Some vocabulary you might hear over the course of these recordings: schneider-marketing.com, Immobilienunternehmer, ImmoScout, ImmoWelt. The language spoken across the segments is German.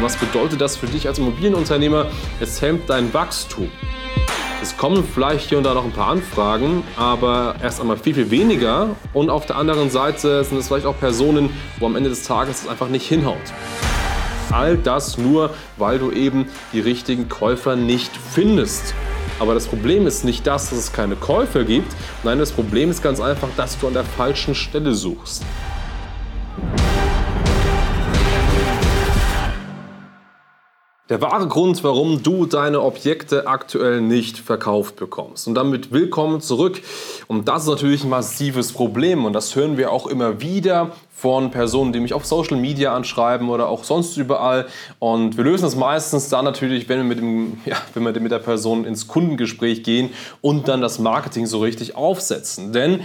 Was bedeutet das für dich als Immobilienunternehmer? Es hemmt dein Wachstum. Es kommen vielleicht hier und da noch ein paar Anfragen, aber erst einmal viel, viel weniger. Und auf der anderen Seite sind es vielleicht auch Personen, wo am Ende des Tages es einfach nicht hinhaut. All das nur, weil du eben die richtigen Käufer nicht findest. Aber das Problem ist nicht das, dass es keine Käufer gibt. Nein, das Problem ist ganz einfach, dass du an der falschen Stelle suchst. Der wahre Grund, warum du deine Objekte aktuell nicht verkauft bekommst. Und damit willkommen zurück. Und das ist natürlich ein massives Problem. Und das hören wir auch immer wieder von Personen, die mich auf Social Media anschreiben oder auch sonst überall. Und wir lösen es meistens dann natürlich, wenn wir mit der Person ins Kundengespräch gehen und dann das Marketing so richtig aufsetzen. Denn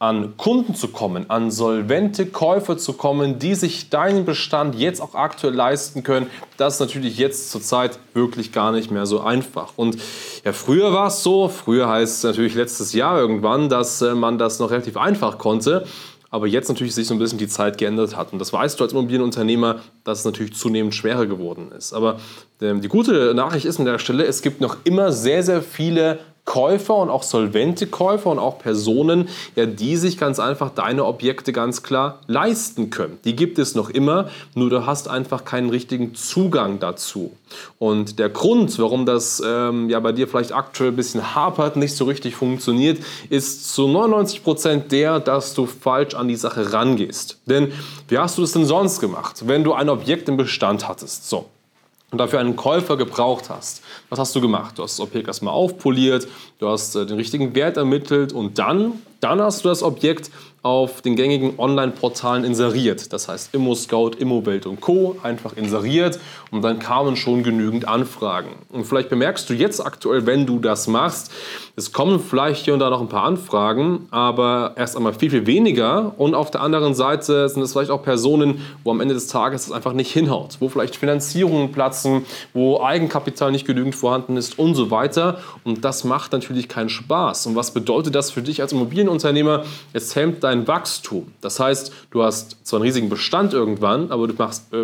an Kunden zu kommen, an solvente Käufer zu kommen, die sich deinen Bestand jetzt auch aktuell leisten können, das ist natürlich jetzt zur Zeit wirklich gar nicht mehr so einfach. Und ja, früher war es so, früher heißt es natürlich letztes Jahr irgendwann, dass man das noch relativ einfach konnte, aber jetzt natürlich sich so ein bisschen die Zeit geändert hat. Und das weißt du als Immobilienunternehmer, dass es natürlich zunehmend schwerer geworden ist. Aber die gute Nachricht ist an der Stelle, es gibt noch immer sehr, sehr viele Käufer und auch solvente Käufer und auch Personen, ja, die sich ganz einfach deine Objekte ganz klar leisten können. Die gibt es noch immer, nur du hast einfach keinen richtigen Zugang dazu. Und der Grund, warum das bei dir vielleicht aktuell ein bisschen hapert, nicht so richtig funktioniert, ist zu 99% der, dass du falsch an die Sache rangehst. Denn wie hast du das denn sonst gemacht, wenn du ein Objekt im Bestand hattest? So. Und dafür einen Käufer gebraucht hast. Was hast du gemacht? Du hast das Objekt erstmal aufpoliert, du hast den richtigen Wert ermittelt und dann hast du das Objekt auf den gängigen Online-Portalen inseriert. Das heißt ImmoScout, ImmoWelt und Co. einfach inseriert und dann kamen schon genügend Anfragen. Und vielleicht bemerkst du jetzt aktuell, wenn du das machst, es kommen vielleicht hier und da noch ein paar Anfragen, aber erst einmal viel, viel weniger. Und auf der anderen Seite sind es vielleicht auch Personen, wo am Ende des Tages es einfach nicht hinhaut, wo vielleicht Finanzierungen platzen, wo Eigenkapital nicht genügend vorhanden ist und so weiter. Und das macht natürlich keinen Spaß. Und was bedeutet das für dich als Immobilienunternehmer? Es hemmt dein Wachstum. Das heißt, du hast zwar einen riesigen Bestand irgendwann, aber du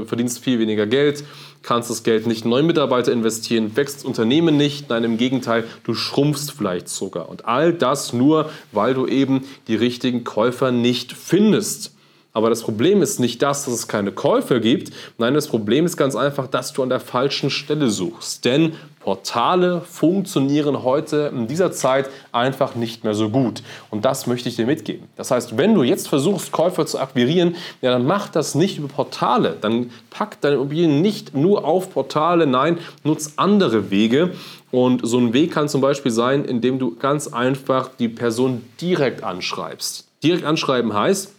verdienst viel weniger Geld, kannst das Geld nicht in neue Mitarbeiter investieren, wächst das Unternehmen nicht, nein, im Gegenteil, du schrumpfst vielleicht sogar. Und all das nur, weil du eben die richtigen Käufer nicht findest. Aber das Problem ist nicht das, dass es keine Käufer gibt, nein, das Problem ist ganz einfach, dass du an der falschen Stelle suchst. Denn Portale funktionieren heute in dieser Zeit einfach nicht mehr so gut. Und das möchte ich dir mitgeben. Das heißt, wenn du jetzt versuchst, Käufer zu akquirieren, ja, dann mach das nicht über Portale. Dann pack deine Immobilien nicht nur auf Portale, nein, nutz andere Wege. Und so ein Weg kann zum Beispiel sein, indem du ganz einfach die Person direkt anschreibst. Direkt anschreiben heißt,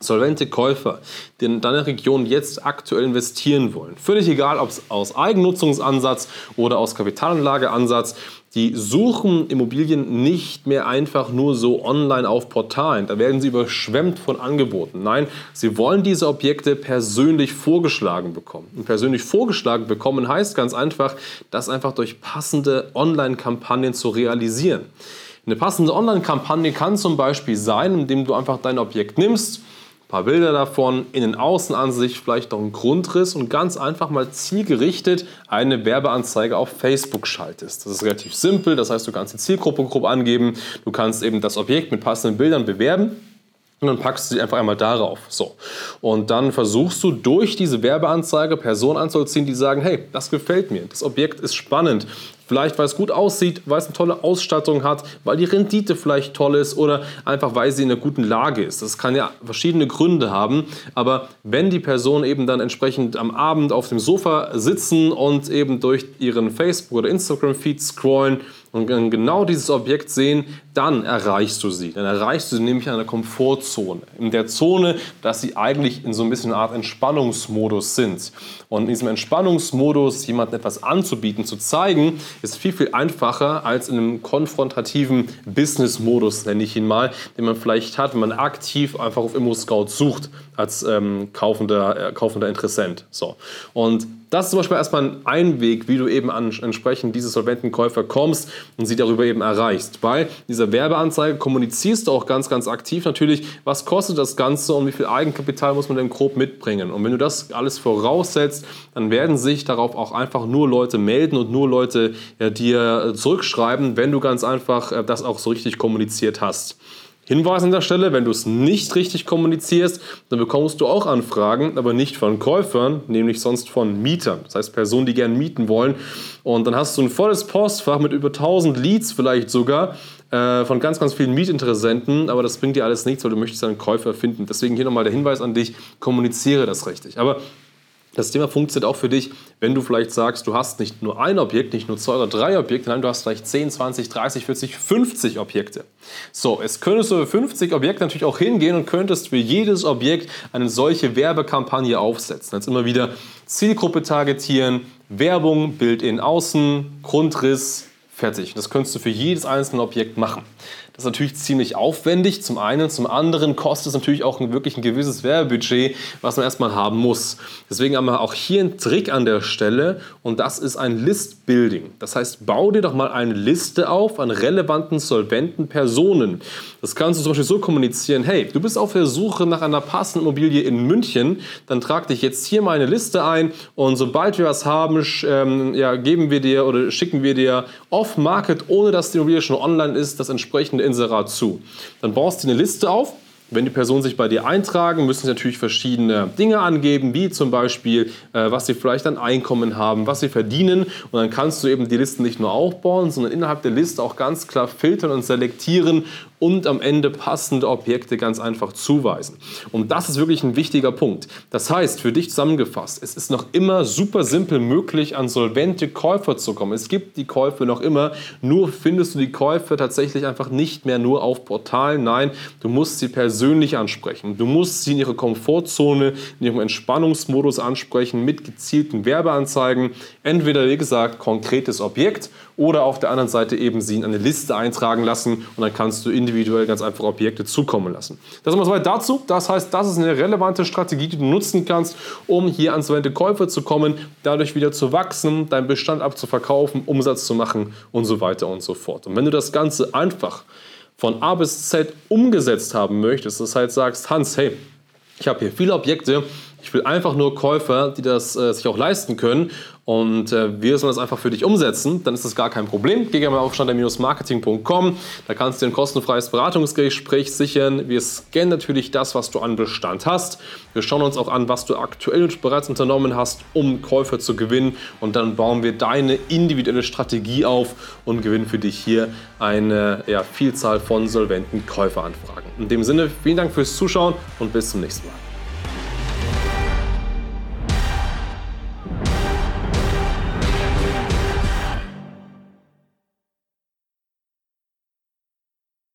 solvente Käufer, die in deiner Region jetzt aktuell investieren wollen. Völlig egal, ob es aus Eigennutzungsansatz oder aus Kapitalanlageansatz, die suchen Immobilien nicht mehr einfach nur so online auf Portalen. Da werden sie überschwemmt von Angeboten. Nein, sie wollen diese Objekte persönlich vorgeschlagen bekommen. Und persönlich vorgeschlagen bekommen heißt ganz einfach, das einfach durch passende Online-Kampagnen zu realisieren. Eine passende Online-Kampagne kann zum Beispiel sein, indem du einfach dein Objekt nimmst, ein paar Bilder davon, Innen-Außenansicht, vielleicht noch einen Grundriss und ganz einfach mal zielgerichtet eine Werbeanzeige auf Facebook schaltest. Das ist relativ simpel, das heißt, du kannst die Zielgruppe grob angeben, du kannst eben das Objekt mit passenden Bildern bewerben und dann packst du dich einfach einmal darauf. So. Und dann versuchst du durch diese Werbeanzeige Personen anzuziehen, die sagen, hey, das gefällt mir, das Objekt ist spannend. Vielleicht, weil es gut aussieht, weil es eine tolle Ausstattung hat, weil die Rendite vielleicht toll ist oder einfach, weil sie in einer guten Lage ist. Das kann ja verschiedene Gründe haben, aber wenn die Personen eben dann entsprechend am Abend auf dem Sofa sitzen und eben durch ihren Facebook- oder Instagram-Feed scrollen und genau dieses Objekt sehen, dann erreichst du sie. Dann erreichst du sie nämlich an der Komfortzone. In der Zone, dass sie eigentlich in so ein bisschen eine Art Entspannungsmodus sind. Und in diesem Entspannungsmodus jemandem etwas anzubieten, zu zeigen, ist viel, viel einfacher als in einem konfrontativen Business-Modus, nenne ich ihn mal, den man vielleicht hat, wenn man aktiv einfach auf ImmoScout sucht als kaufender Interessent. So. Und das ist zum Beispiel erstmal ein Weg, wie du eben an entsprechend diese solventen Käufer kommst und sie darüber eben erreichst, weil dieser dieser Werbeanzeige kommunizierst du auch ganz, ganz aktiv natürlich, was kostet das Ganze und wie viel Eigenkapital muss man denn grob mitbringen. Und wenn du das alles voraussetzt, dann werden sich darauf auch einfach nur Leute melden und nur Leute dir zurückschreiben, wenn du ganz einfach das auch so richtig kommuniziert hast. Hinweis an der Stelle, wenn du es nicht richtig kommunizierst, dann bekommst du auch Anfragen, aber nicht von Käufern, nämlich sonst von Mietern. Das heißt Personen, die gerne mieten wollen. Und dann hast du ein volles Postfach mit über 1000 Leads vielleicht sogar von ganz, ganz vielen Mietinteressenten. Aber das bringt dir alles nichts, weil du möchtest einen Käufer finden. Deswegen hier nochmal der Hinweis an dich, kommuniziere das richtig. Aber das Thema funktioniert auch für dich, wenn du vielleicht sagst, du hast nicht nur ein Objekt, nicht nur 2 oder 3 Objekte, nein, du hast vielleicht 10, 20, 30, 40, 50 Objekte. So, jetzt könntest du für 50 Objekte natürlich auch hingehen und könntest für jedes Objekt eine solche Werbekampagne aufsetzen. Jetzt immer wieder Zielgruppe targetieren, Werbung, Bild in Außen, Grundriss, fertig. Das könntest du für jedes einzelne Objekt machen. Das ist natürlich ziemlich aufwendig, zum einen. Zum anderen kostet es natürlich auch wirklich ein gewisses Werbebudget, was man erstmal haben muss. Deswegen haben wir auch hier einen Trick an der Stelle und das ist ein List-Building. Das heißt, bau dir doch mal eine Liste auf an relevanten, solventen Personen. Das kannst du zum Beispiel so kommunizieren, hey, du bist auf der Suche nach einer passenden Immobilie in München, dann trag dich jetzt hier mal eine Liste ein und sobald wir was haben, geben wir dir oder schicken wir dir off-market, ohne dass die Immobilie schon online ist, das entsprechende Inserat zu. Dann baust du eine Liste auf. Wenn die Personen sich bei dir eintragen, müssen sie natürlich verschiedene Dinge angeben, wie zum Beispiel, was sie vielleicht an Einkommen haben, was sie verdienen. Und dann kannst du eben die Listen nicht nur aufbauen, sondern innerhalb der Liste auch ganz klar filtern und selektieren und am Ende passende Objekte ganz einfach zuweisen. Und das ist wirklich ein wichtiger Punkt. Das heißt, für dich zusammengefasst, es ist noch immer super simpel möglich, an solvente Käufer zu kommen. Es gibt die Käufe noch immer, nur findest du die Käufe tatsächlich einfach nicht mehr nur auf Portalen. Nein, du musst sie persönlich ansprechen. Du musst sie in ihre Komfortzone, in ihrem Entspannungsmodus ansprechen mit gezielten Werbeanzeigen. Entweder, wie gesagt, konkretes Objekt oder auf der anderen Seite eben sie in eine Liste eintragen lassen und dann kannst du individuell ganz einfach Objekte zukommen lassen. Das nochmal soweit dazu. Das heißt, das ist eine relevante Strategie, die du nutzen kannst, um hier an solvente Käufer zu kommen, dadurch wieder zu wachsen, deinen Bestand abzuverkaufen, Umsatz zu machen und so weiter und so fort. Und wenn du das Ganze einfach von A bis Z umgesetzt haben möchtest, das heißt sagst, Hans, hey, ich habe hier viele Objekte, ich will einfach nur Käufer, die das sich auch leisten können und wir sollen das einfach für dich umsetzen, dann ist das gar kein Problem. Geh gerne mal auf schneider-marketing.com, da kannst du dir ein kostenfreies Beratungsgespräch sichern. Wir scannen natürlich das, was du an Bestand hast. Wir schauen uns auch an, was du aktuell bereits unternommen hast, um Käufer zu gewinnen und dann bauen wir deine individuelle Strategie auf und gewinnen für dich hier eine Vielzahl von solventen Käuferanfragen. In dem Sinne, vielen Dank fürs Zuschauen und bis zum nächsten Mal.